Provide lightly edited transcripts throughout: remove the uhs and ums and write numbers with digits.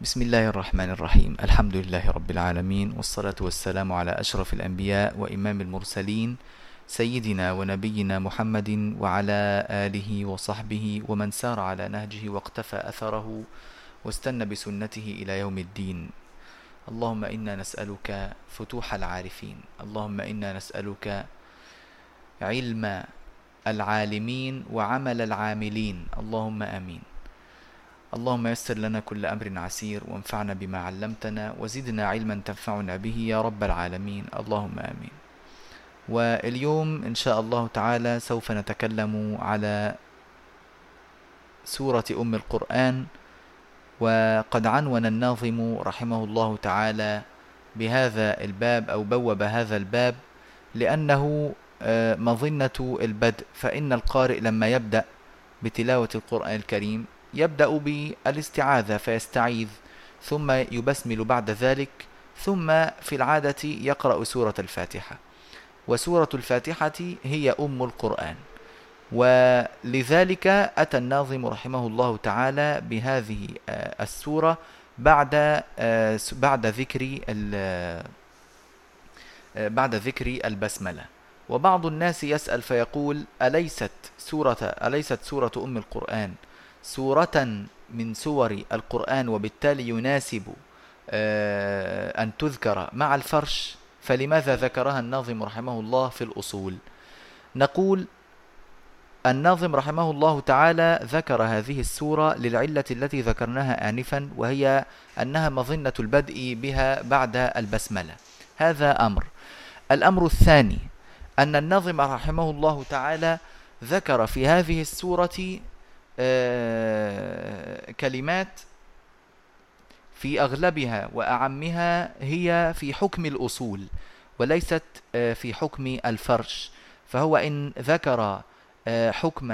بسم الله الرحمن الرحيم. الحمد لله رب العالمين، والصلاة والسلام على أشرف الأنبياء وإمام المرسلين سيدنا ونبينا محمد وعلى آله وصحبه ومن سار على نهجه واقتفى أثره واستنى بسنته إلى يوم الدين. اللهم إنا نسألك فتوح العارفين، اللهم إنا نسألك علم العالمين وعمل العاملين، اللهم آمين. اللهم يسر لنا كل أمر عسير، وانفعنا بما علمتنا وزدنا علما تنفعنا به يا رب العالمين، اللهم آمين. واليوم إن شاء الله تعالى سوف نتكلم على سورة أم القرآن، وقد عنون الناظم رحمه الله تعالى بهذا الباب أو بوب هذا الباب لأنه مظنة البدء، فإن القارئ لما يبدأ بتلاوة القرآن الكريم يبدأ بالاستعاذة فيستعيذ، ثم يبسمل بعد ذلك، ثم في العادة يقرأ سورة الفاتحة، وسورة الفاتحة هي أم القرآن، ولذلك أتى الناظم رحمه الله تعالى بهذه السورة بعد ذكر البسملة. وبعض الناس يسأل فيقول: أليست سورة أم القرآن سورة من سور القرآن وبالتالي يناسب أن تذكر مع الفرش؟ فلماذا ذكرها الناظم رحمه الله في الأصول؟ نقول: الناظم رحمه الله تعالى ذكر هذه السورة للعلة التي ذكرناها آنفا، وهي أنها مظنة البدء بها بعد البسملة. هذا أمر. الأمر الثاني أن الناظم رحمه الله تعالى ذكر في هذه السورة كلمات في أغلبها وأعمها هي في حكم الأصول وليست في حكم الفرش، فهو إن ذكر حكم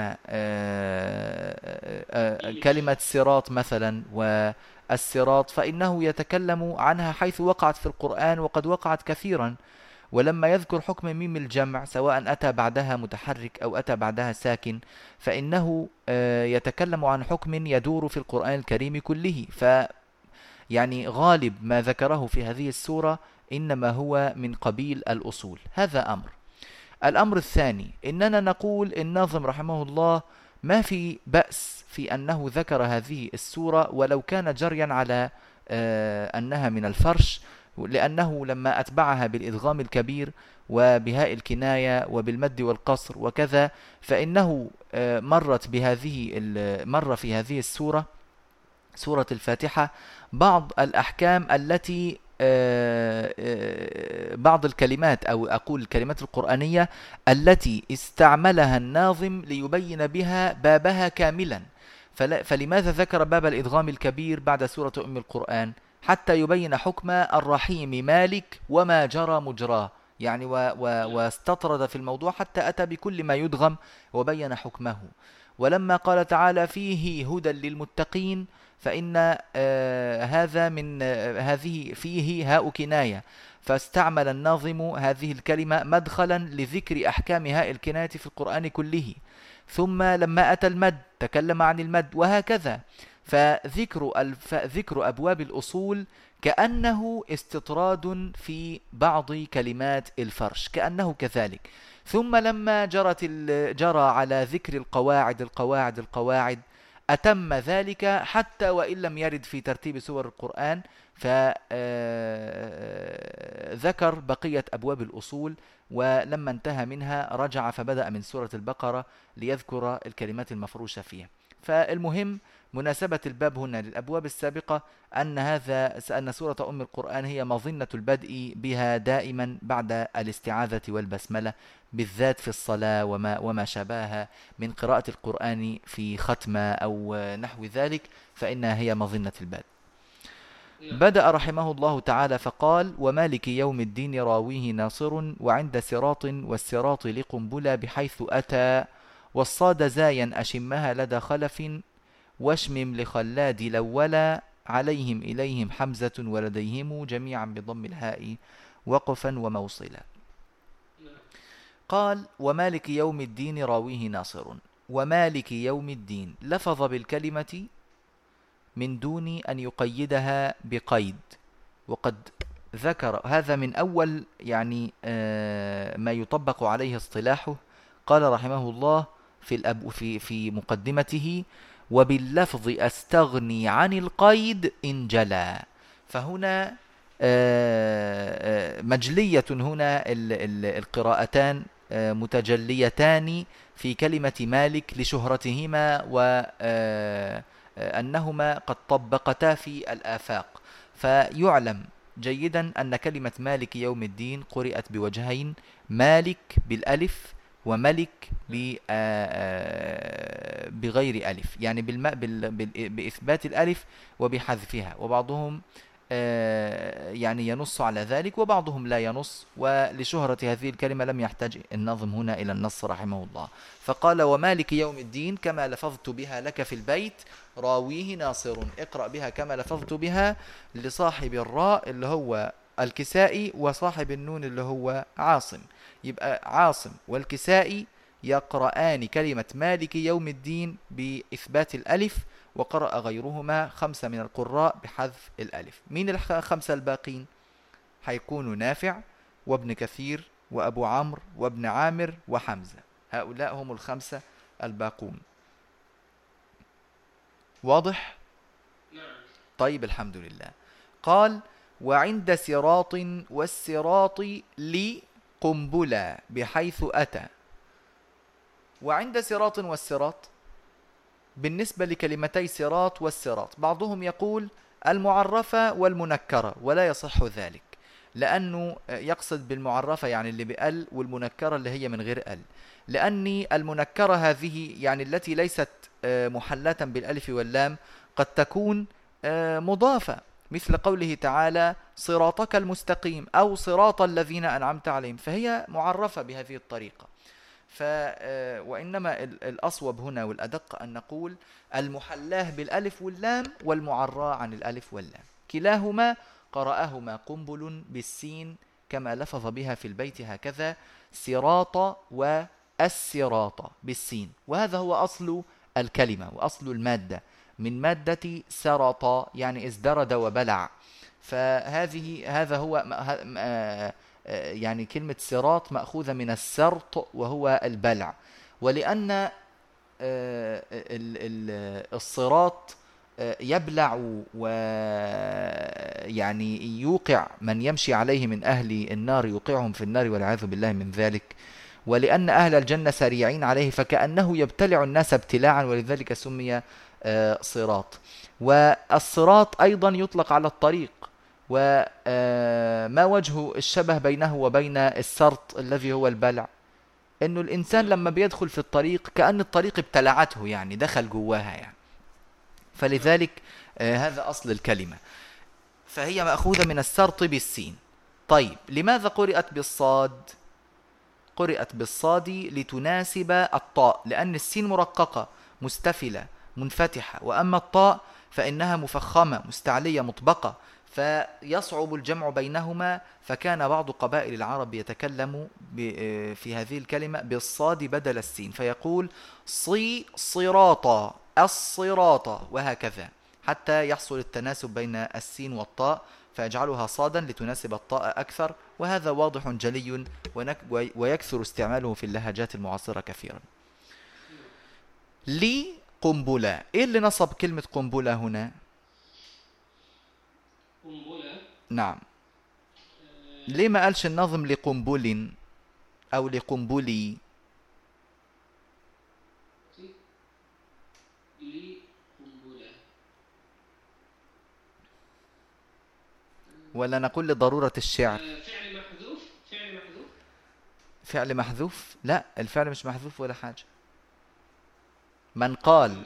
كلمة صراط مثلا والصراط فإنه يتكلم عنها حيث وقعت في القرآن، وقد وقعت كثيرا. ولما يذكر حكم ميم الجمع سواء أتى بعدها متحرك أو أتى بعدها ساكن فإنه يتكلم عن حكم يدور في القرآن الكريم كله، فيعني غالب ما ذكره في هذه السورة إنما هو من قبيل الأصول. هذا أمر. الأمر الثاني إننا نقول الناظم رحمه الله ما في بأس في أنه ذكر هذه السورة ولو كان جريا على أنها من الفرش، لأنه لما أتبعها بالإدغام الكبير وبهاء الكناية وبالمد والقصر وكذا، فإنه مر في هذه السورة سورة الفاتحة بعض الأحكام التي بعض الكلمات أو أقول الكلمات القرآنية التي استعملها الناظم ليبين بها بابها كاملا، فلماذا ذكر باب الإدغام الكبير بعد سورة أم القرآن؟ حتى يبين حكم الرحيم مالك وما جرى مجراه، يعني واستطرد في الموضوع حتى أتى بكل ما يدغم وبين حكمه. ولما قال تعالى فيه هدى للمتقين فإن هذا من هذه فيه هاء كناية، فاستعمل الناظم هذه الكلمة مدخلا لذكر أحكام هاء الكناية في القرآن كله. ثم لما أتى المد تكلم عن المد، وهكذا. فذكر أبواب الأصول كأنه استطراد في بعض كلمات الفرش، كأنه كذلك. ثم لما جرى على ذكر القواعد أتم ذلك حتى وإن لم يرد في ترتيب سور القرآن، فذكر بقية أبواب الأصول، ولما انتهى منها رجع فبدأ من سورة البقرة ليذكر الكلمات المفروشة فيها. فالمهم مناسبة الباب هنا للأبواب السابقة أن سورة أم القرآن هي مظنة البدء بها دائما بعد الاستعاذة والبسملة، بالذات في الصلاة وما شابهها من قراءة القرآن في ختمة أو نحو ذلك، فإنها هي مظنة البدء. بدأ رحمه الله تعالى فقال: ومالك يوم الدين راويه ناصر، وعند صراط والصراط لقنبلة بحيث أتى، والصاد زايا أشمها لدى خلف، واشمم لخلاد لولا، عليهم إليهم حمزة ولديهم جميعا بضم الهاء وقفا وموصلا. قال: ومالك يوم الدين راويه ناصر. ومالك يوم الدين لفظ بالكلمة من دون أن يقيدها بقيد. وقد ذكر هذا من أول يعني ما يطبق عليه اصطلاحه. قال رحمه الله في مقدمته: وباللفظ أستغني عن القيد إن جلا. فهنا مجلية، هنا القراءتان متجليتان في كلمة مالك لشهرتهما وأنهما قد طبقتا في الآفاق. فيعلم جيدا أن كلمة مالك يوم الدين قرئت بوجهين: مالك بالألف وملك بغير ألف، يعني بإثبات الألف وبحذفها. وبعضهم يعني ينص على ذلك وبعضهم لا ينص، ولشهرة هذه الكلمة لم يحتاج النظم هنا إلى النص رحمه الله. فقال: ومالك يوم الدين كما لفظت بها لك في البيت راويه ناصر. اقرأ بها كما لفظت بها لصاحب الراء اللي هو الكسائي وصاحب النون اللي هو عاصم. يبقى عاصم والكسائي يقرآن كلمة مالك يوم الدين بإثبات الألف، وقرأ غيرهما 5 من القراء بحذف الألف. مين ال5 الباقين؟ هيكونوا نافع وابن كثير وأبو عمرو وابن عامر وحمزة. هؤلاء هم ال5 الباقون. واضح؟ نعم. طيب، الحمد لله. قال: وعند صراط، والصراط لي قنبلة بحيث أتى. وعند صراط والصراط بالنسبة لكلمتي صراط والصراط، بعضهم يقول المعرفة والمنكرة، ولا يصح ذلك، لأنه يقصد بالمعرفة يعني اللي بأل، والمنكرة اللي هي من غير أل، لأن المنكرة هذه يعني التي ليست محلة بالألف واللام قد تكون مضافة، مثل قوله تعالى: صراطك المستقيم، أو صراط الذين أنعمت عليهم، فهي معرفة بهذه الطريقة. وإنما الأصوب هنا والأدق أن نقول المحلاه بالألف واللام والمعرى عن الألف واللام. كلاهما قرأهما قنبل بالسين كما لفظ بها في البيت هكذا: صراط والصراط بالسين. وهذا هو أصل الكلمة وأصل المادة، من مادة سرط يعني ازدرد وبلع. هذا هو يعني كلمة صراط مأخوذة من السرط وهو البلع. ولأن الصراط يبلع ويعني يوقع من يمشي عليه من أهل النار، يوقعهم في النار والعياذ بالله من ذلك، ولأن أهل الجنة سريعين عليه فكأنه يبتلع الناس ابتلاعا، ولذلك سمي صراط. والصراط أيضا يطلق على الطريق. وما وجه الشبه بينه وبين السرط الذي هو البلع؟ إنه الإنسان لما بيدخل في الطريق كأن الطريق ابتلعته، يعني دخل جواها يعني. فلذلك هذا أصل الكلمة، فهي مأخوذة من السرط بالسين. طيب، لماذا قرأت بالصاد؟ قرأت بالصاد لتناسب الطاء، لأن السين مرققة مستفلة منفتحة، وأما الطاء فإنها مفخمة مستعلية مطبقة، فيصعب الجمع بينهما. فكان بعض قبائل العرب يتكلم في هذه الكلمة بالصاد بدل السين، فيقول صي صراطا الصراطة، وهكذا حتى يحصل التناسب بين السين والطاء، فيجعلها صادا لتناسب الطاء أكثر. وهذا واضح جلي ويكثر استعماله في اللهجات المعاصرة كثيرا. لي قنبلة، إيه اللي نصب كلمة قنبلة هنا؟ قنبلة؟ نعم. ليه ما قالش النظم لقنبل أو لقنبلي؟ ولا نقول لضرورة الشعر؟ فعل محذوف؟ فعل محذوف؟ فعل محذوف؟ لا، الفعل مش محذوف ولا حاجة. من قال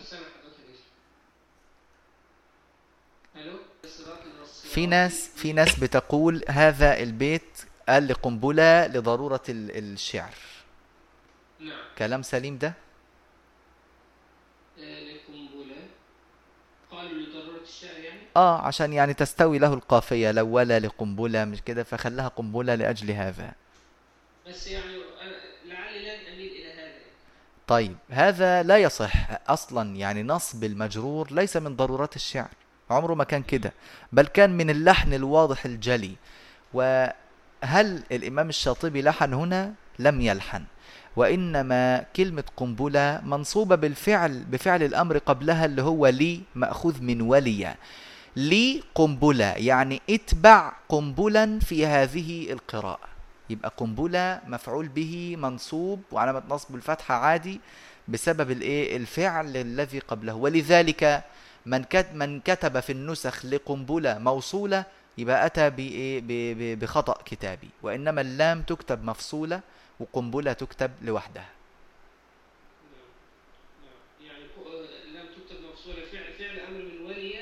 في ناس بتقول هذا البيت قال لقنبلة لضرورة الشعر. نعم. كلام سليم ده؟ لقنبلة قالوا لضرورة الشعر يعني؟ عشان يعني تستوي له القافية، لو ولا لقنبلة مش كده، فخلها قنبلة لأجل هذا. بس يعني لعلي لن أميل إلى هذا. طيب هذا لا يصح أصلا، يعني نصب المجرور ليس من ضرورات الشعر، عمره ما كان كده، بل كان من اللحن الواضح الجلي. وهل الإمام الشاطبي لحن هنا؟ لم يلحن، وإنما كلمة قنبلة منصوبة بالفعل بفعل الأمر قبلها اللي هو لي، مأخوذ من ولي. لي قنبلة، يعني اتبع قنبلا في هذه القراءة. يبقى قنبلة مفعول به منصوب وعلامة نصب الفتحة عادي بسبب الفعل الذي قبله. ولذلك من كتب في النسخ لقنبلة موصولة يبقى أتى بخطأ كتابي، وإنما اللام تكتب مفصولة وقنبلة تكتب لوحدها. يعني اللام تكتب مفصولة فعل أمر من ولي.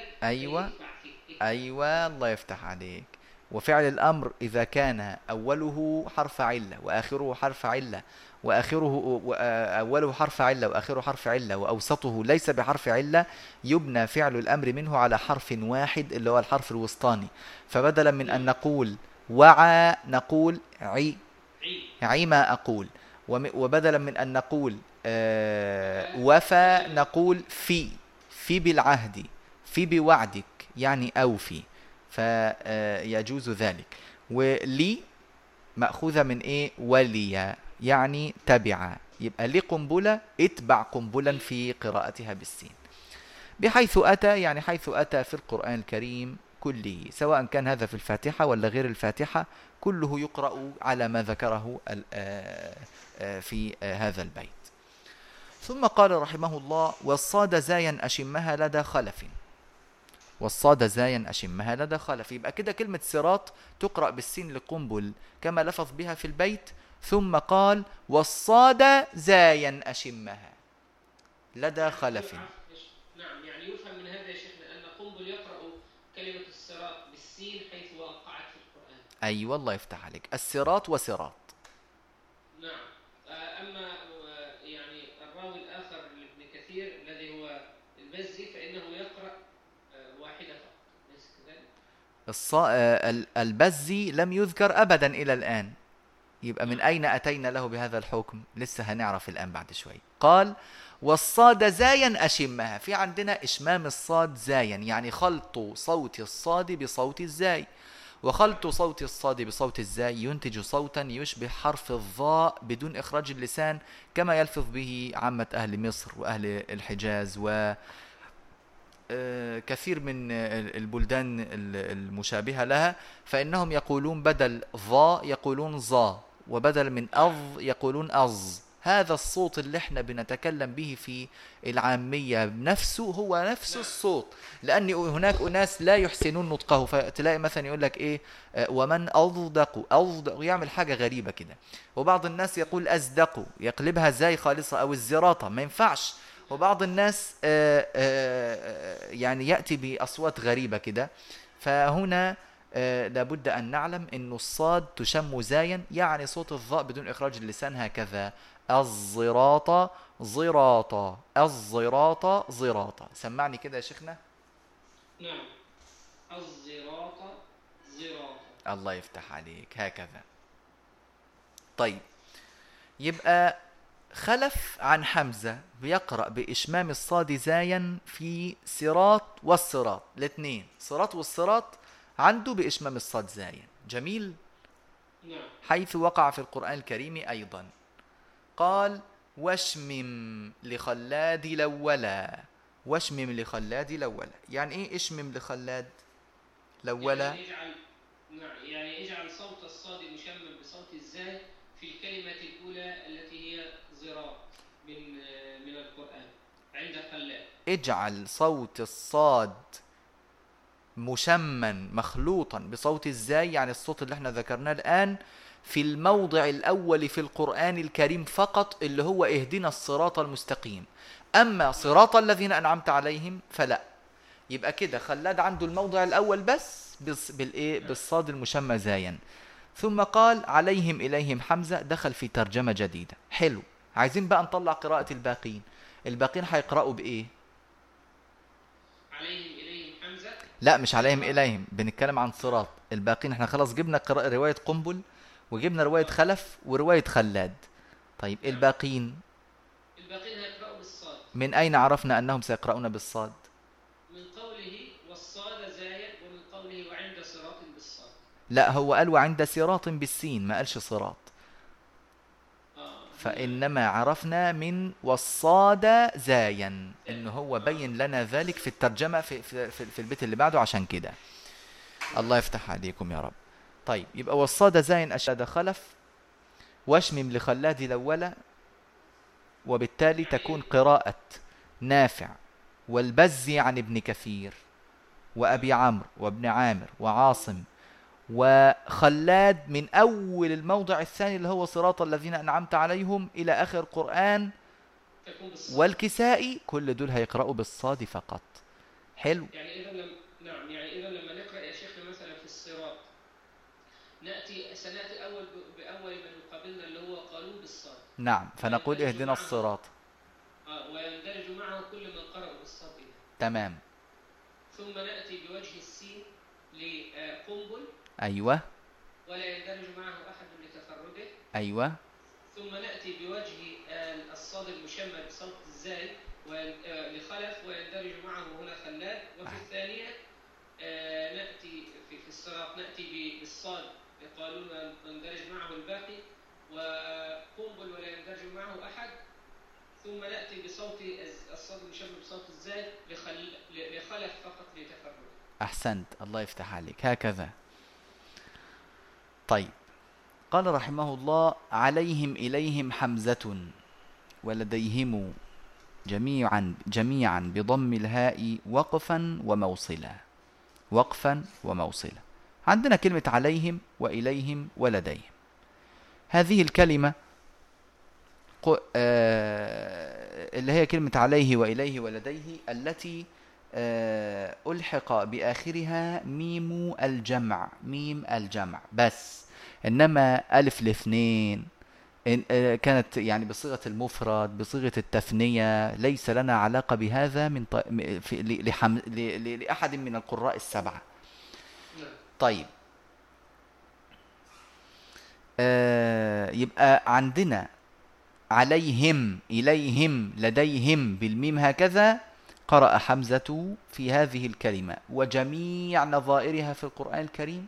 أيوة الله يفتح عليك. وفعل الأمر إذا كان أوله حرف علة وآخره حرف علة أوله حرف علة وآخره حرف علة وأوسطه ليس بحرف علة، يبنى فعل الأمر منه على حرف واحد اللي هو الحرف الوسطاني. فبدلا من أن نقول وعى نقول عي، عي ما أقول. وبدلا من أن نقول وفى نقول في، في بالعهد، في بوعدك، يعني أوفي، فيجوز ذلك. ولي مأخوذة من ولي، يعني تبع. يبقى لي قنبلة اتبع قنبلا في قراءتها بالسين، بحيث أتى، يعني حيث أتى في القرآن الكريم كله، سواء كان هذا في الفاتحة ولا غير الفاتحة، كله يقرأ على ما ذكره في هذا البيت. ثم قال رحمه الله: والصاد زايا أشمها لدى خلف. والصاد زايا أشمها لدى خلف. يبقى كده كلمة صراط تقرأ بالسين لقنبل كما لفظ بها في البيت، ثم قال: والصاد زايا أشمها لدى خلف. نعم، يعني يفهم من هذا يا شيخنا أن قنبل يقرأ كلمة الصراط بالسين حيث وقعت في القرآن. أي والله يفتح عليك، الصراط وصراط. نعم، أما يعني الراوي الآخر لابن كثير الذي هو البزي فإنه يقرأ واحدة فقط. البزي لم يذكر أبدا إلى الآن، يبقى من أين أتينا له بهذا الحكم؟ لسه هنعرف الآن بعد شوي. قال: والصاد زايا أشمها. في عندنا إشمام الصاد زايا، يعني خلط صوت الصاد بصوت الزاي، وخلط صوت الصاد بصوت الزاي ينتج صوتا يشبه حرف الظاء بدون إخراج اللسان، كما يلفظ به عامة أهل مصر وأهل الحجاز وكثير من البلدان المشابهة لها، فإنهم يقولون بدل ظاء يقولون ظا، وبدل من أظ يقولون أظ. هذا الصوت اللي احنا بنتكلم به في العامية نفسه هو نفس الصوت، لأن هناك أناس لا يحسنون نطقه، فتلاقي مثلا يقول لك ومن أصدق، أصدق، ويعمل حاجة غريبة كده. وبعض الناس يقول أصدق، يقلبها زاي خالصة أو الزراطة، ما ينفعش. وبعض الناس يعني يأتي بأصوات غريبة كده. فهنا لابد أن نعلم أن الصاد تشم زايا، يعني صوت الظاء بدون إخراج اللسان، هكذا: الزراطة زراطة، الزراطة زراطة. سمعني كده يا شيخنا. نعم، الزراطة زراطة. الله يفتح عليك، هكذا. طيب، يبقى خلف عن حمزة بيقرأ بإشمام الصاد زايا في صراط والصراط، الاثنين صراط والصراط عنده بإشمام الصاد زايا. جميل. نعم، حيث وقع في القرآن الكريم أيضا. قال: واشمم لخلاد لولا. واشمم لخلاد لولا، يعني ايه اشمم لخلاد لولا؟ يعني اجعل صوت الصاد مشمم بصوت الزاي في الكلمة الأولى التي هي زراء من القرآن عند خلاد. اجعل صوت الصاد مشمما مخلوطا بصوت الزاي، يعني الصوت اللي احنا ذكرناه الآن، في الموضع الأول في القرآن الكريم فقط، اللي هو اهدنا الصراط المستقيم. أما صراط الذين أنعمت عليهم فلا. يبقى كده خلاد عنده الموضع الأول بس بالصاد المشمى زايا. ثم قال: عليهم إليهم حمزة، دخل في ترجمة جديدة. حلو، عايزين بقى نطلع قراءة الباقين. الباقين هيقرأوا بإيه؟ عليهم إليهم حمزة؟ لا، مش عليهم إليهم، بنتكلم عن صراط. الباقين احنا خلاص جبنا رواية قنبل، وجبنا رواية خلف، ورواية خلاد. طيب الباقين من أين عرفنا أنهم سيقرؤون بالصاد؟ من قوله والصاد زايد، ومن قوله وعند صراط بالصاد. لا، هو قال وعند صراط بالسين، ما قالش صراط. فإنما عرفنا من والصاد زايا إنه هو بين لنا ذلك في الترجمة في البيت اللي بعده، عشان كده. الله يفتح عليكم يا رب. طيب، يبقى والصاد زاين أشاد خلف واشمم لخلاد الأولى، وبالتالي تكون قراءة نافع والبزي عن ابن كثير وأبي عمرو وابن عامر وعاصم وخلاد من أول الموضع الثاني اللي هو صراط الذين أنعمت عليهم إلى آخر قرآن والكسائي، كل دول هيقرأوا بالصاد فقط. حلو. يعني إذا لما نقرأ يا شيخ مثلا في الصراط سنأتي بأول من قبلنا اللي هو قالوا بالصاد. نعم، فنقول اهدنا الصراط ويندرج معه كل من قرأوا بالصاد. تمام. ثم نأتي بوجه السين لقنبل. أيوة. ولا يندرج معه أحد لتفرده. أيوة. ثم نأتي بوجه الصاد المشمل بصوت الزاي لخلف ويندرج معه هنا خلاد. وفي الثانية نأتي في الصراط نأتي بالصاد لقالون ويندرج معه الباقي، وقنبل ولا يندرج معه أحد. ثم نأتي بصوت الصاد المشمل بصوت الزاي لخلف فقط لتفرده. أحسنت، الله يفتح عليك. هكذا. طيب، قال رحمه الله: عليهم إليهم حمزة ولديهم جميعا بضم الهاء وقفا وموصلا. وقفا وموصلا. عندنا كلمة عليهم وإليهم ولديهم. هذه الكلمة اللي هي كلمة عليه وإليه ولديه التي ألحق بآخرها ميم الجمع، ميم الجمع بس، إنما ألف الاثنين كانت يعني بصيغة المفرد، بصيغة التثنية، ليس لنا علاقة بهذا من لأحد من القراء السبعة. طيب، يبقى عندنا عليهم إليهم لديهم بالميم هكذا قرأ حمزة في هذه الكلمة، وجميع نظائرها في القرآن الكريم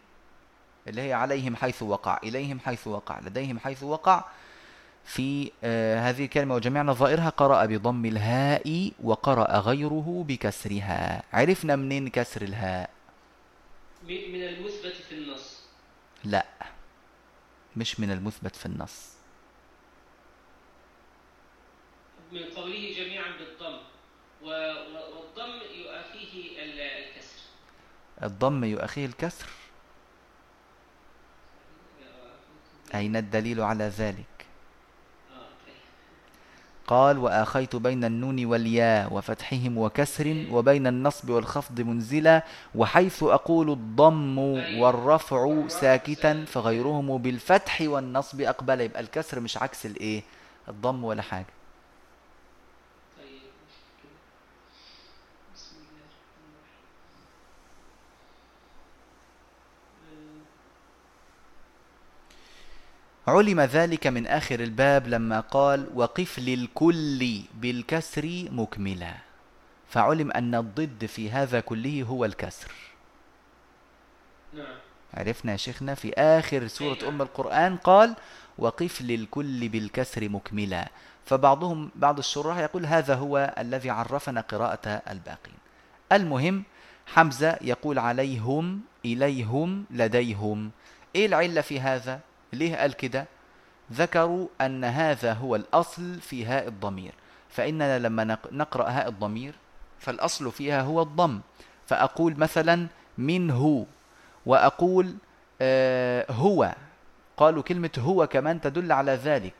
اللي هي عليهم حيث وقع، إليهم حيث وقع، لديهم حيث وقع، في هذه الكلمة وجميع نظائرها قرأ بضم الهاء وقرأ غيره بكسرها. عرفنا منين كسر الهاء؟ من المثبت في النص. لا، مش من المثبت في النص. من قوله جميعا بالضم، والضم يؤخيه الكسر. الضم يؤخيه الكسر؟ أين الدليل على ذلك؟ قال: وآخيت بين النون والياء وفتحهم وكسر وبين النصب والخفض منزلا، وحيث أقول الضم والرفع ساكتا فغيرهم بالفتح والنصب أقبل. يبقى الكسر مش عكس الإيه؟ الضم ولا حاجة. علم ذلك من آخر الباب لما قال: وقف للكل بالكسر مكملا، فعلم أن الضد في هذا كله هو الكسر. نعم. عرفنا يا شيخنا في آخر سورة أم القرآن قال: وقف للكل بالكسر مكملا، فبعضهم بعض الشراح يقول هذا هو الذي عرفنا قراءة الباقين. المهم حمزة يقول عليهم إليهم لديهم. إيه العلة في هذا؟ ليه قال كده؟ ذكروا أن هذا هو الأصل في هاء الضمير، فإننا لما نقرأ هاء الضمير فالأصل فيها هو الضم، فأقول مثلا منه، وأقول هو. قالوا كلمة هو كمان تدل على ذلك.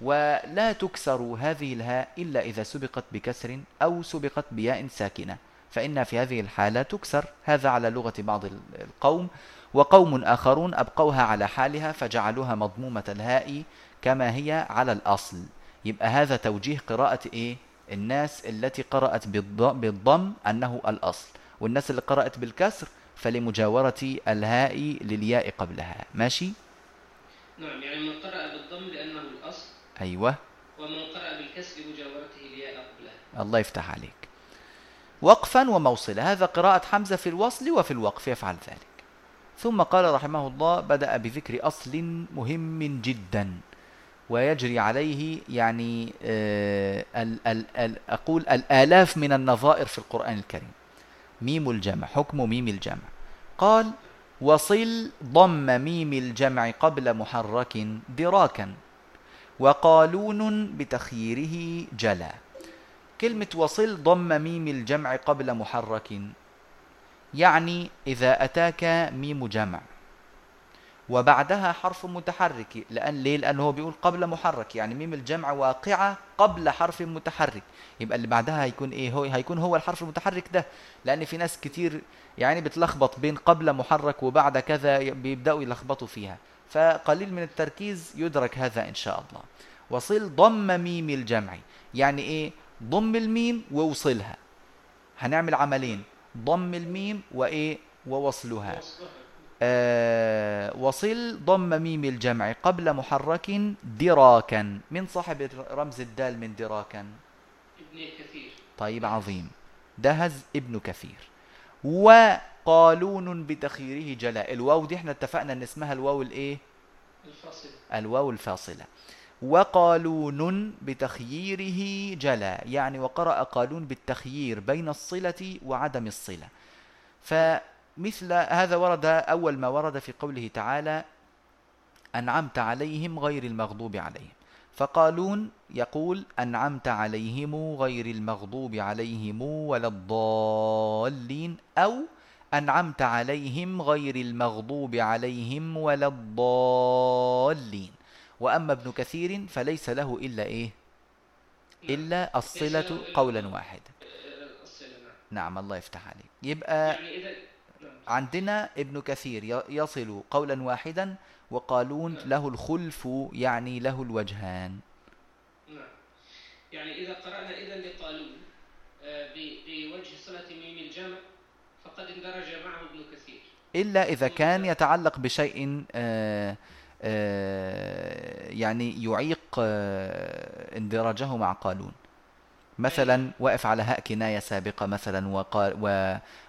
ولا تكسر هذه الهاء إلا إذا سبقت بكسر أو سبقت بياء ساكنة، فإن في هذه الحالة تكسر. هذا على لغة بعض القوم، وقوم آخرون أبقوها على حالها فجعلوها مضمومة الهاء كما هي على الأصل. يبقى هذا توجيه قراءة إيه؟ الناس التي قرأت بالضم أنه الأصل، والناس اللي قرأت بالكسر فلمجاورة الهاء للياء قبلها. ماشي؟ نعم، يعني من قرأ بالضم لأنه الأصل. أيوة. ومن قرأ بالكسر لمجاورته الياء قبلها. الله يفتح عليك. وقفا وموصلا، هذا قراءة حمزة في الوصل وفي الوقف يفعل ذلك. ثم قال رحمه الله بدأ بذكر أصل مهم جدا ويجري عليه يعني أقول الآلاف من النظائر في القرآن الكريم. ميم الجمع، حكم ميم الجمع. قال وصل ضم ميم الجمع قبل محرك دراكا وقالون بتخييره جلا. كلمة وصل ضم ميم الجمع قبل محرك، يعني إذا أتاك ميم جمع وبعدها حرف متحرك، لأنه هو بيقول قبل محرك، يعني ميم الجمع واقعة قبل حرف متحرك، يبقى اللي بعدها هيكون إيه؟ هو هيكون هو الحرف المتحرك ده، لأن في ناس كتير يعني بتلخبط بين قبل محرك وبعد كذا، بيبدأوا يلخبطوا فيها، فقليل من التركيز يدرك هذا إن شاء الله. وصل ضم ميم الجمع، يعني إيه؟ ضم الميم ووصلها. هنعمل عملين، ضم الميم وإيه؟ ووصلها. وصل ضم ميم الجمع قبل محرك دراكا. من صاحب رمز الدال من دراكا؟ ابن كثير. طيب عظيم، دهز ابن كثير. وقالون بتخييره جلاء، الواو دي احنا اتفقنا ان اسمها الواو الايه؟ الفاصلة. الواو الفاصلة. وقالون بتخييره جلاء، يعني وقرأ قالون بالتخيير بين الصلة وعدم الصلة. مثل هذا ورد أول ما ورد في قوله تعالى أنعمت عليهم غير المغضوب عليهم، فقالون يقول أنعمت عليهم غير المغضوب عليهم ولا الضالين، أو أنعمت عليهم غير المغضوب عليهم ولا الضالين. وأما ابن كثير فليس له إلا إيه؟ إلا الصلة قولا واحدا. نعم الله يفتح عليك. يبقى عندنا ابن كثير يصل قولا واحدا، وقالون له الخلف يعني له الوجهان. نعم، يعني إذا قرأنا إذن لقالون بوجه صلة ميم الجمع فقد اندرج معه ابن كثير، إلا إذا كان يتعلق بشيء يعني يعيق اندراجه مع قالون، مثلا واقف على هاء كناية سابقة مثلا،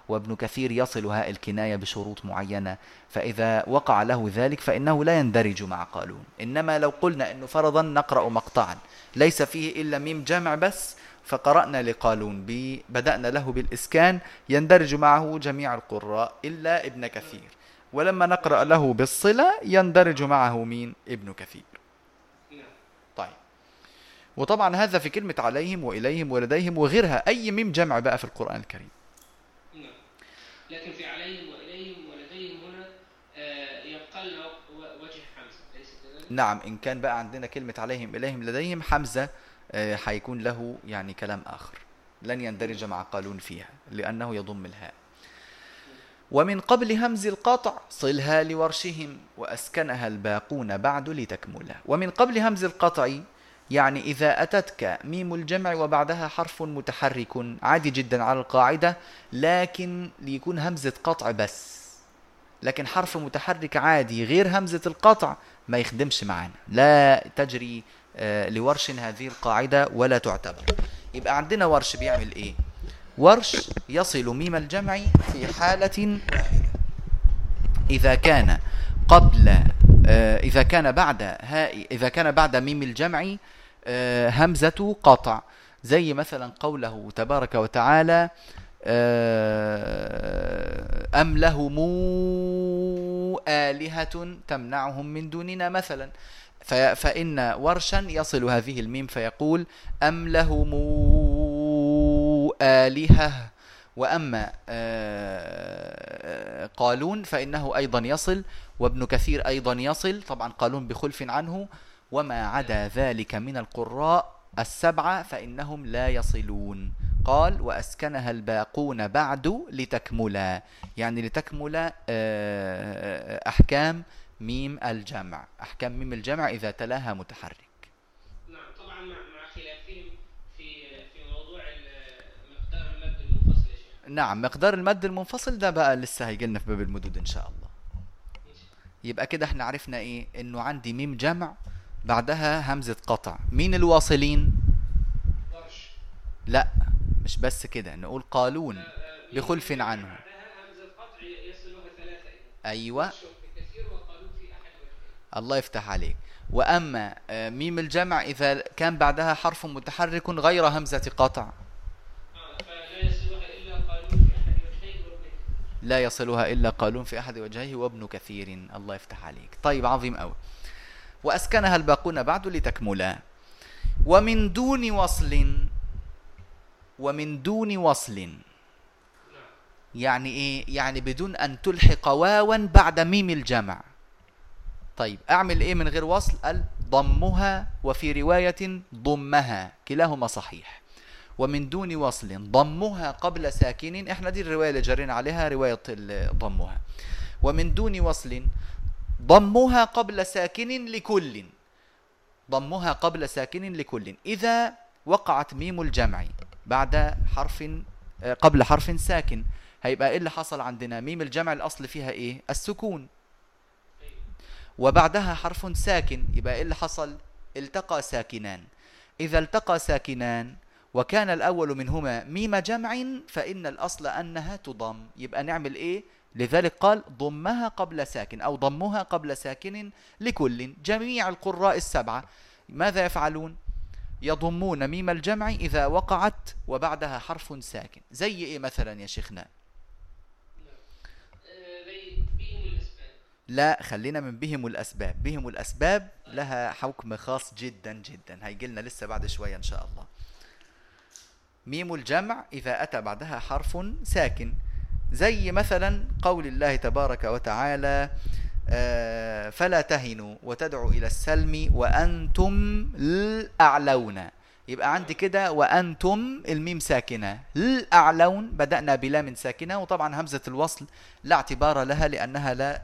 وابن كثير يصل هاء الكناية بشروط معينة، فإذا وقع له ذلك فإنه لا يندرج مع قالون. إنما لو قلنا أنه فرضا نقرأ مقطعا ليس فيه إلا ميم جمع بس، فقرأنا لقالون بدأنا له بالإسكان، يندرج معه جميع القراء إلا ابن كثير، ولما نقرأ له بالصلة يندرج معه مين؟ ابن كثير. وطبعا هذا في كلمة عليهم وإليهم ولديهم وغيرها، أي ميم جمع بقى في القرآن الكريم. نعم، لكن في عليهم وإليهم ولديهم هنا يبقى لنا وجه حمزة، ليس كذلك؟ نعم، إن كان بقى عندنا كلمة عليهم إليهم لديهم حمزة هيكون له يعني كلام آخر، لن يندرج مع قالون فيها لأنه يضم الهاء. ومن قبل همز القطع صلها لورشهم وأسكنها الباقون بعد لتكمله. ومن قبل همز القطع يعني إذا أتتك ميم الجمع وبعدها حرف متحرك، عادي جدا على القاعدة، لكن ليكون همزة قطع بس، لكن حرف متحرك عادي غير همزة القطع ما يخدمش معنا، لا تجري لورش هذه القاعدة ولا تعتبر. يبقى عندنا ورش بيعمل إيه؟ ورش يصل ميم الجمع في حالة واحدة، إذا كان بعد ميم الجمع همزة قطع، زي مثلا قوله تبارك وتعالى أم لهم آلهة تمنعهم من دوننا مثلا، فإن ورشا يصل هذه الميم فيقول أم لهم آلهة. وأما قالون فإنه أيضا يصل، وابن كثير أيضا يصل، طبعا قالون بخلف عنه، وما عدا ذلك من القراء السبعة فإنهم لا يصلون. قال وأسكنها الباقون بعد لتكملا، يعني لتكملا أحكام ميم الجمع، أحكام ميم الجمع إذا تلاها متحرك. نعم، مقدار المد المنفصل ده بقى لسه هيجيلنا في باب المدود إن شاء الله. يبقى كده احنا عرفنا إيه؟ إنه عندي ميم جمع بعدها همزة قطع، مين الواصلين؟ لا مش بس كده، نقول قالون بخلف عنه. أيوة الله يفتح عليك. وأما ميم الجمع إذا كان بعدها حرف متحرك غير همزة قطع لا يصلها إلا قالون في أحد وجهيه وابن كثير. الله يفتح عليك. طيب عظيم أوي. وأسكنها الباقون بعد لتكملا. ومن دون وصل. ومن دون وصل يعني إيه؟ يعني بدون أن تلحق واوا بعد ميم الجمع. طيب أعمل إيه من غير وصل؟ قال ضمها، وفي رواية ضمها، كلاهما صحيح. ومن دون وصل ضمها قبل ساكن، احنا دي الرواية اللي جرينا عليها رواية ضمها. ومن دون وصل ضمها قبل ساكن لكل، ضمها قبل ساكن لكل إذا وقعت ميم الجمع بعد حرف قبل حرف ساكن. هيبقى إيه اللي حصل عندنا؟ ميم الجمع الأصل فيها إيه؟ السكون، وبعدها حرف ساكن، يبقى إيه اللي حصل؟ التقى ساكنان. إذا التقى ساكنان وكان الأول منهما ميم جمع فإن الأصل أنها تضم، يبقى نعمل إيه؟ لذلك قال ضمها قبل ساكن أو ضمها قبل ساكن لكل. جميع القراء السبعة ماذا يفعلون؟ يضمون ميم الجمع إذا وقعت وبعدها حرف ساكن. زي إيه مثلا يا شيخنا؟ لا خلينا من بهم الأسباب. بهم الأسباب لها حكم خاص جدا جدا، هيجيلنا لسه بعد شوية إن شاء الله. ميم الجمع إذا أتى بعدها حرف ساكن، زي مثلا قول الله تبارك وتعالى فلا تهنوا وتدعوا إلى السلم وأنتم الأعلون. يبقى عندي كده وأنتم الميم ساكنة، الأعلون بدأنا بلا من ساكنة، وطبعا همزة الوصل لا اعتبار لها لأنها لا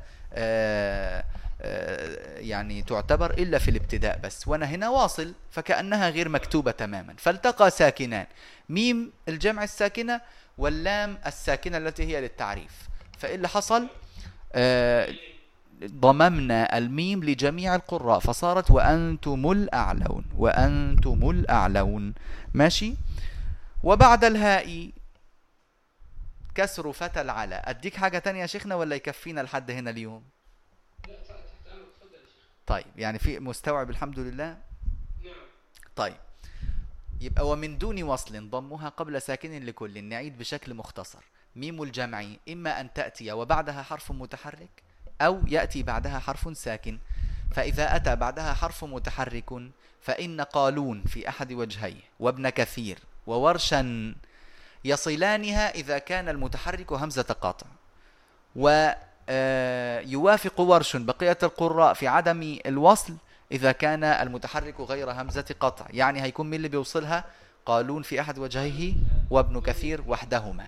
يعني تعتبر إلا في الابتداء بس، وأنا هنا واصل فكأنها غير مكتوبة تماما. فالتقى ساكنان، ميم الجمع الساكنة واللام الساكنة التي هي للتعريف، فإيه اللي حصل؟ ضممنا الميم لجميع القراء فصارت وأنتم الأعلون، وأنتم الأعلون. ماشي. وبعد الهاء كسر فتى العلا. أديك حاجة تانية يا شيخنا ولا يكفينا لحد هنا اليوم؟ طيب يعني في مستوعب الحمد لله. طيب يبقى ومن دون وصل ضمها قبل ساكن لكل. نعيد بشكل مختصر. ميم الجمع إما أن تأتي وبعدها حرف متحرك أو يأتي بعدها حرف ساكن، فإذا أتى بعدها حرف متحرك فإن قالون في أحد وجهيه وابن كثير وورشا يصلانها إذا كان المتحرك همزة قاطع، ويوافق ورش بقية القراء في عدم الوصل إذا كان المتحرك غير همزة قطع. يعني هيكون من اللي بيوصلها؟ قالون في أحد وجهيه وابن كثير وحدهما.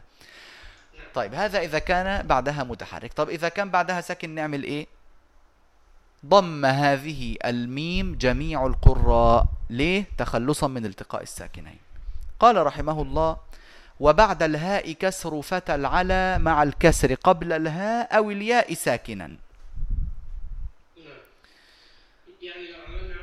طيب هذا إذا كان بعدها متحرك. طب إذا كان بعدها ساكن نعمل إيه؟ ضم هذه الميم جميع القراء. ليه؟ تخلصا من التقاء الساكنين. قال رحمه الله وبعد الهاء كسر فتى العلا مع الكسر قبل الهاء أو الياء ساكنا. يعني لو عملنا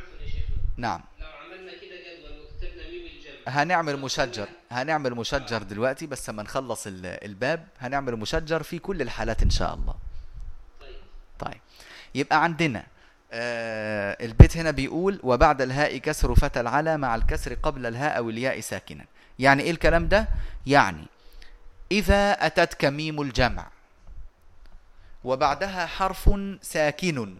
نعم لو عملنا كده جدول وكتبنا ميم الجمع هنعمل مشجر. هنعمل مشجر دلوقتي بس لما نخلص الباب هنعمل مشجر في كل الحالات إن شاء الله. طيب يبقى عندنا البيت هنا بيقول وبعد الهاء كسر فتى العلا مع الكسر قبل الهاء أو الياء ساكنا. يعني إيه الكلام ده؟ يعني إذا أتتك ميم الجمع وبعدها حرف ساكن،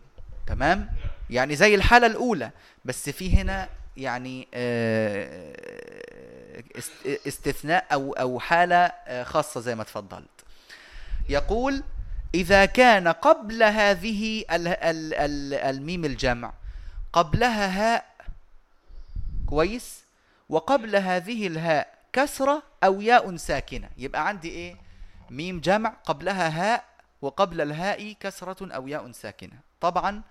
تمام؟ يعني زي الحالة الأولى بس في هنا يعني استثناء أو حالة خاصة زي ما تفضلت. يقول إذا كان قبل هذه الميم الجمع قبلها هاء، كويس؟ وقبل هذه الهاء كسرة أو ياء ساكنة. يبقى عندي إيه؟ ميم جمع قبلها هاء وقبل الهاء كسرة أو ياء ساكنة. طبعا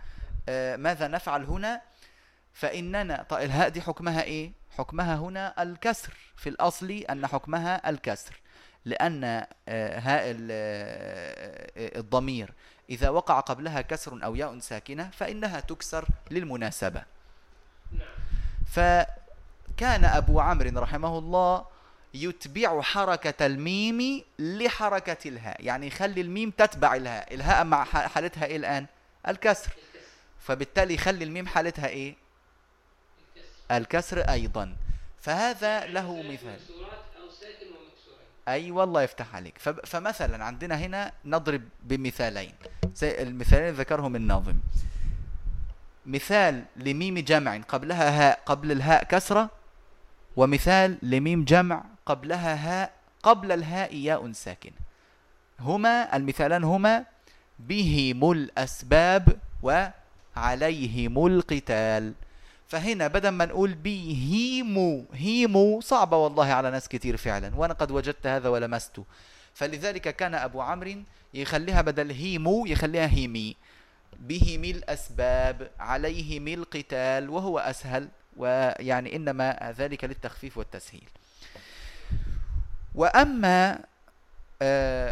ماذا نفعل هنا؟ فإننا الهاء دي حكمها إيه؟ حكمها هنا الكسر، في الأصل أن حكمها الكسر، لأن هاء الضمير إذا وقع قبلها كسر أو ياء ساكنة فإنها تكسر للمناسبة. ف كان أبو عمرو رحمه الله يتبع حركة الميم لحركة الهاء، يعني يخلي الميم تتبع الهاء، الهاء مع حالتها إيه الآن؟ الكسر، فبالتالي يخلي الميم حالتها إيه؟ الكسر أيضا. فهذا له مثال. أي والله يفتح عليك. فمثلا عندنا هنا نضرب بمثالين، المثالين ذكرهم الناظم. مثال لميم جمع قبلها هاء قبل الهاء كسرة، ومثال لميم جمع قبلها هاء قبل الهاء ياء ساكنة. هما المثالان هما بهم الأسباب وعليهم القتال. فهنا بدل ما نقول بهيمو، هيمو صعبة والله على ناس كتير فعلا، وأنا قد وجدت هذا ولمسته، فلذلك كان أبو عمرو يخليها بدل هيمو يخليها هيمي. بهم الأسباب عليهم القتال، وهو أسهل، ويعني إنما ذلك للتخفيف والتسهيل. وأما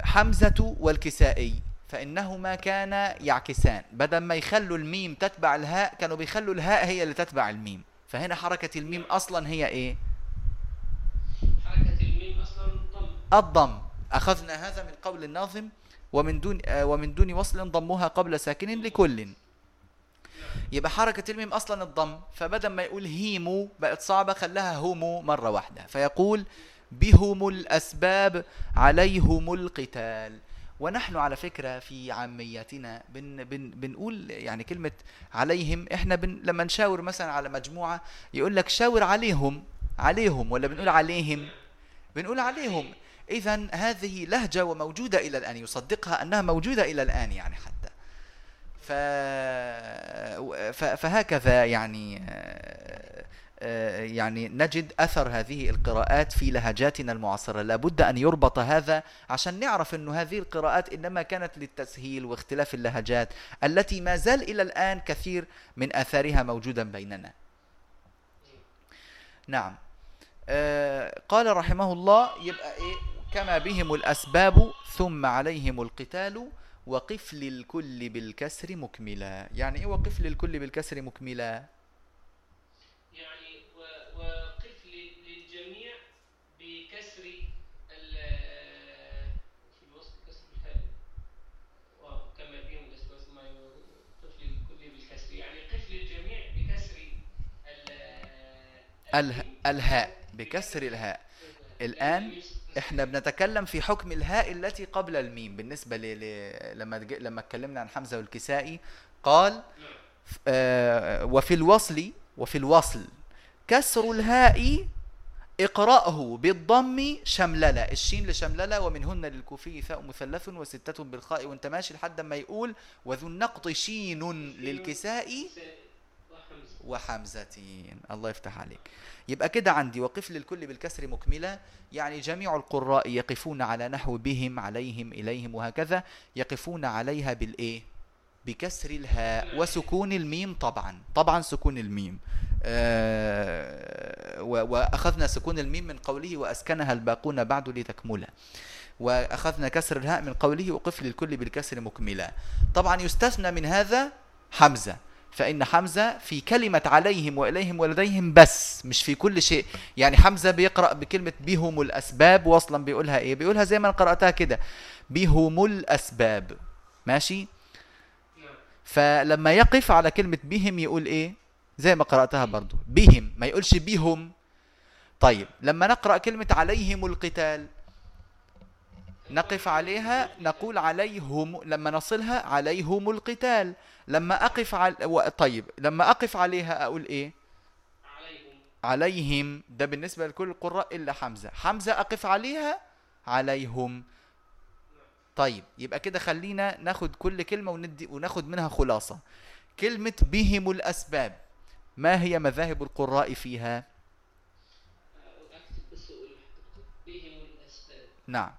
حمزة والكسائي فإنهما كانا يعكسان، بدل ما يخلوا الميم تتبع الهاء كانوا بيخلوا الهاء هي اللي تتبع الميم. فهنا حركة الميم أصلا هي إيه؟ حركة الميم أصلا الضم. أخذنا هذا من قول الناظم، ومن دون وصل ضمها قبل ساكن لكل. يبقى حركة الميم أصلا الضم، فبدل ما يقول هيمو بقت صعبة خلاها هومو مرة واحدة، فيقول بهم الأسباب عليهم القتال. ونحن على فكرة في عاميتنا بنقول يعني كلمة عليهم، احنا لما نشاور مثلا على مجموعة يقول لك شاور عليهم، عليهم ولا بنقول عليهم؟ بنقول عليهم. إذن هذه لهجة وموجودة إلى الآن، يصدقها أنها موجودة إلى الآن يعني حتى فهكذا يعني نجد أثر هذه القراءات في لهجاتنا المعاصرة. لابد أن يربط هذا عشان نعرف أن هذه القراءات إنما كانت للتسهيل واختلاف اللهجات التي ما زال إلى الآن كثير من أثارها موجودا بيننا. نعم. قال رحمه الله يبقى إيه؟ كما بهم الأسباب ثم عليهم القتال وقف للكل بالكسر مكملا. يعني إيه وقف للكل بالكسر مكملا؟ يعني وقف للجميع بكسر في الوسط كسر الهاء، وكما بهم الأسباب وقف للكل بالكسر، يعني قف للجميع بكسر الهاء، بكسر الهاء. الآن احنا بنتكلم في حكم الهاء التي قبل الميم. بالنسبة لما اتكلمنا عن حمزة والكسائي قال وفي الوصل كسر الهاء اقرأه بالضم شمللة، الشين لشمللة، ومنهن للكوفي ثاء مثلث وستة بالخاء، وانت ماشي لحد ما يقول وذو النقط شين للكسائي وحمزتين. الله يفتح عليك. يبقى كده عندي وقف للكل بالكسر مكملة، يعني جميع القراء يقفون على نحو بهم عليهم إليهم وهكذا، يقفون عليها بالإيه؟ بكسر الهاء وسكون الميم طبعا سكون الميم. وأخذنا سكون الميم من قوله وأسكنها الباقون بعد لتكملها، وأخذنا كسر الهاء من قوله وقف للكل بالكسر مكملة. طبعا يستثنى من هذا حمزة، فإن حمزة في كلمة عليهم وإليهم ولديهم بس، مش في كل شيء. يعني حمزة بيقرأ بكلمة بهم الأسباب وصلا بيقولها إيه؟ بيقولها زي ما أنا قرأتها كده، بهم الأسباب، ماشي؟ فلما يقف على كلمة بهم يقول إيه؟ زي ما قرأتها برضو، بهم، ما يقولش بهم. طيب لما نقرأ كلمة عليهم القتال نقف عليها نقول عليهم، لما نصلها عليهم القتال. لما أقف طيب لما أقف عليها أقول إيه؟ عليهم. ده بالنسبة لكل القراء إلا حمزة. حمزة أقف عليها عليهم. طيب يبقى كده خلينا ناخد كل كلمة وناخد منها خلاصة. كلمة بهم الأسباب ما هي مذاهب القراء فيها؟ بهم الأسباب. نعم.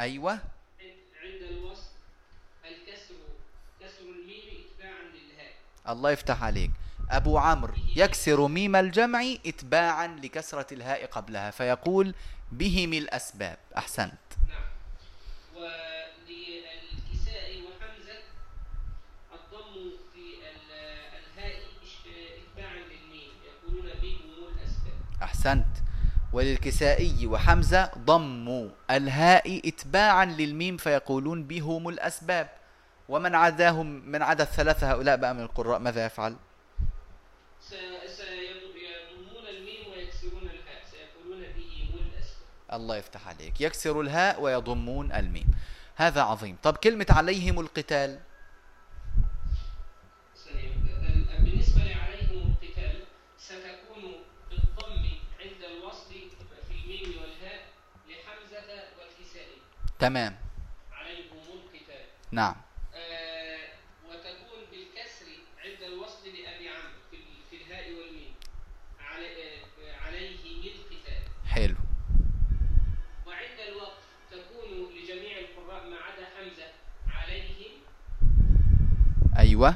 أيوة. عند الوصل الكسر كسر الميم إتباعا للهاء. الله يفتح عليك. أبو عمرو يكسر ميم الجمع إتباعا لكسرة الهاء قبلها، فيقول بهم الأسباب. أحسنت. نعم. والكسائي وحمزة أحسنت. وللكسائي وحمزة ضم الهاء إتباعا للميم فيقولون بهم الأسباب. ومن عداهم من عدا الثلاثة هؤلاء بقى من القراء ماذا يفعل؟ سيضمون الميم ويكسرون الهاء سيقولون بهم الأسباب. الله يفتح عليك. يكسر الهاء ويضمون الميم. هذا عظيم. طب كلمة عليهم القتال. بالنسبة لعليهم القتال ستكون بالضم عند الوصل في الميم والهاء لحمزة والكسائي. تمام. عليهم القتال. نعم. وتكون بالكسر عند الوصل لأبي عمرو في الهاء والميم عليهم القتال. حلو. وعند الوقف تكون لجميع القراء ما عدا حمزة عليهم. أيوة.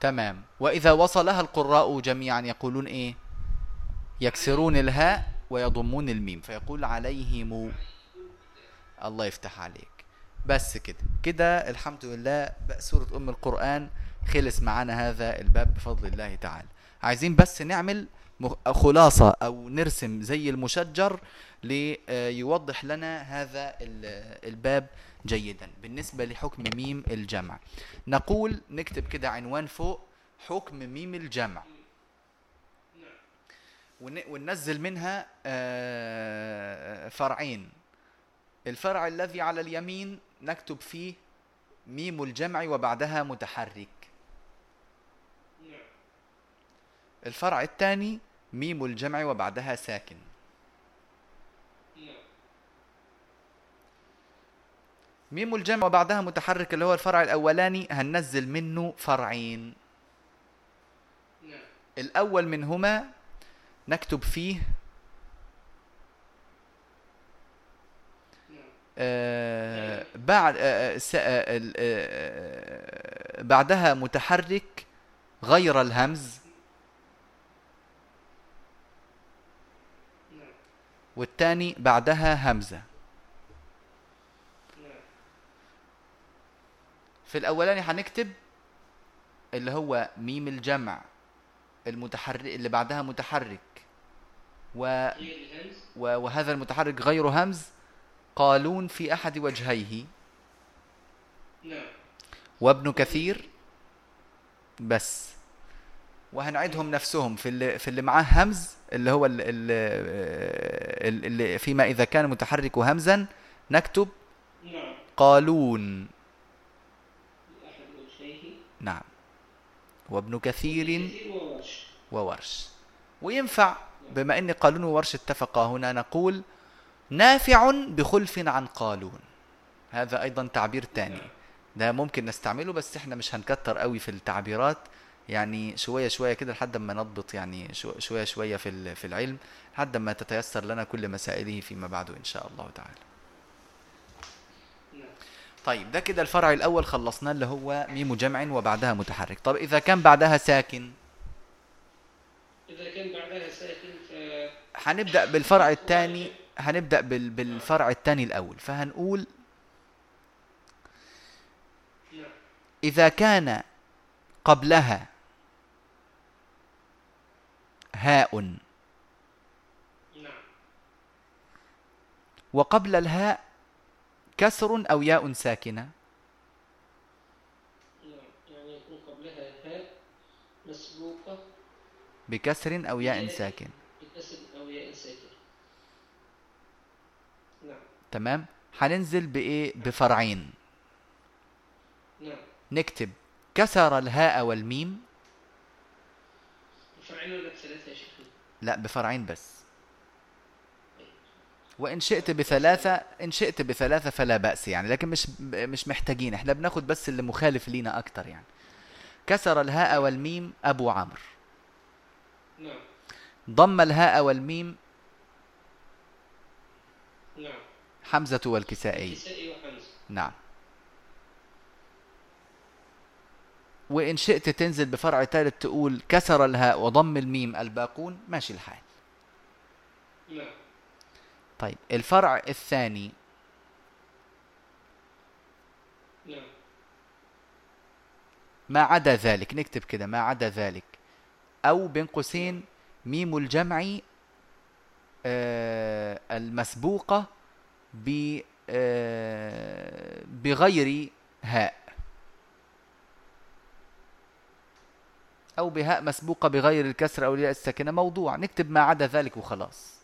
تمام. وإذا وصلها القراء جميعا يقولون إيه؟ يكسرون الهاء ويضمون الميم فيقول عليهم. الله يفتح عليك. بس كده كده الحمد لله سورة أم القرآن خلص معنا هذا الباب بفضل الله تعالى. عايزين بس نعمل خلاصة أو نرسم زي المشجر ليوضح لنا هذا الباب جيدا. بالنسبة لحكم ميم الجمع نقول نكتب كده عنوان فوق حكم ميم الجمع وننزل منها فرعين. الفرع الذي على اليمين نكتب فيه ميم الجمع وبعدها متحرك. الفرع الثاني ميم الجمع وبعدها ساكن. ميم الجمع وبعدها متحرك اللي هو الفرع الأولاني هننزل منه فرعين. الأول منهما نكتب فيه بعدها متحرك غير الهمز. والثاني بعدها همزة. في الأولاني هنكتب اللي هو ميم الجمع المتحرك اللي بعدها متحرك وهذا المتحرك غير همز قالون في أحد وجهيه وابن كثير بس. وهنعيدهم نفسهم في اللي معاه همز اللي هو اللي فيما إذا كان متحرك همزا نكتب قالون. نعم. وابن كثير وورش. وينفع بما أن قالون وورش اتفقا هنا نقول نافع بخلف عن قالون. هذا أيضا تعبير تاني ده ممكن نستعمله بس احنا مش هنكتر قوي في التعبيرات يعني شوية شوية كده لحد ما نضبط يعني شوية شوية في العلم لحد ما تتيسر لنا كل مسائله فيما بعد إن شاء الله تعالى. طيب ده كده الفرع الأول خلصناه اللي هو ميم جمع وبعدها متحرك. طب إذا كان بعدها ساكن هنبدأ بالفرع الثاني. هنبدأ بالفرع الثاني الأول فهنقول إذا كان قبلها هاء وقبل الهاء كسر أو ياء ساكنة يعني يكون قبلها هاء مسبوقة بكسر أو ياء ساكن. نعم. تمام. هننزل بإيه؟ بفرعين. نعم. نكتب كسر الهاء والميم. بفرعين ولا بثلاثة يا شيخ؟ لا بفرعين بس. وإن شئت بثلاثة فلا بأس يعني لكن مش محتاجين احنا بناخد بس اللي مخالف لينا أكتر يعني. كسر الهاء والميم أبو عمرو. نعم. ضم الهاء والميم. نعم. حمزة والكسائي. نعم. وإن شئت تنزل بفرع ثالث تقول كسر الهاء وضم الميم الباقون ماشي الحال. نعم. طيب الفرع الثاني. نعم. ما عدا ذلك نكتب كده ما عدا ذلك أو بين قوسين ميم الجمع المسبوقة بغير هاء، أو بهاء مسبوقة بغير الكسر أو الياء الساكنة، موضوع نكتب ما عدا ذلك وخلاص.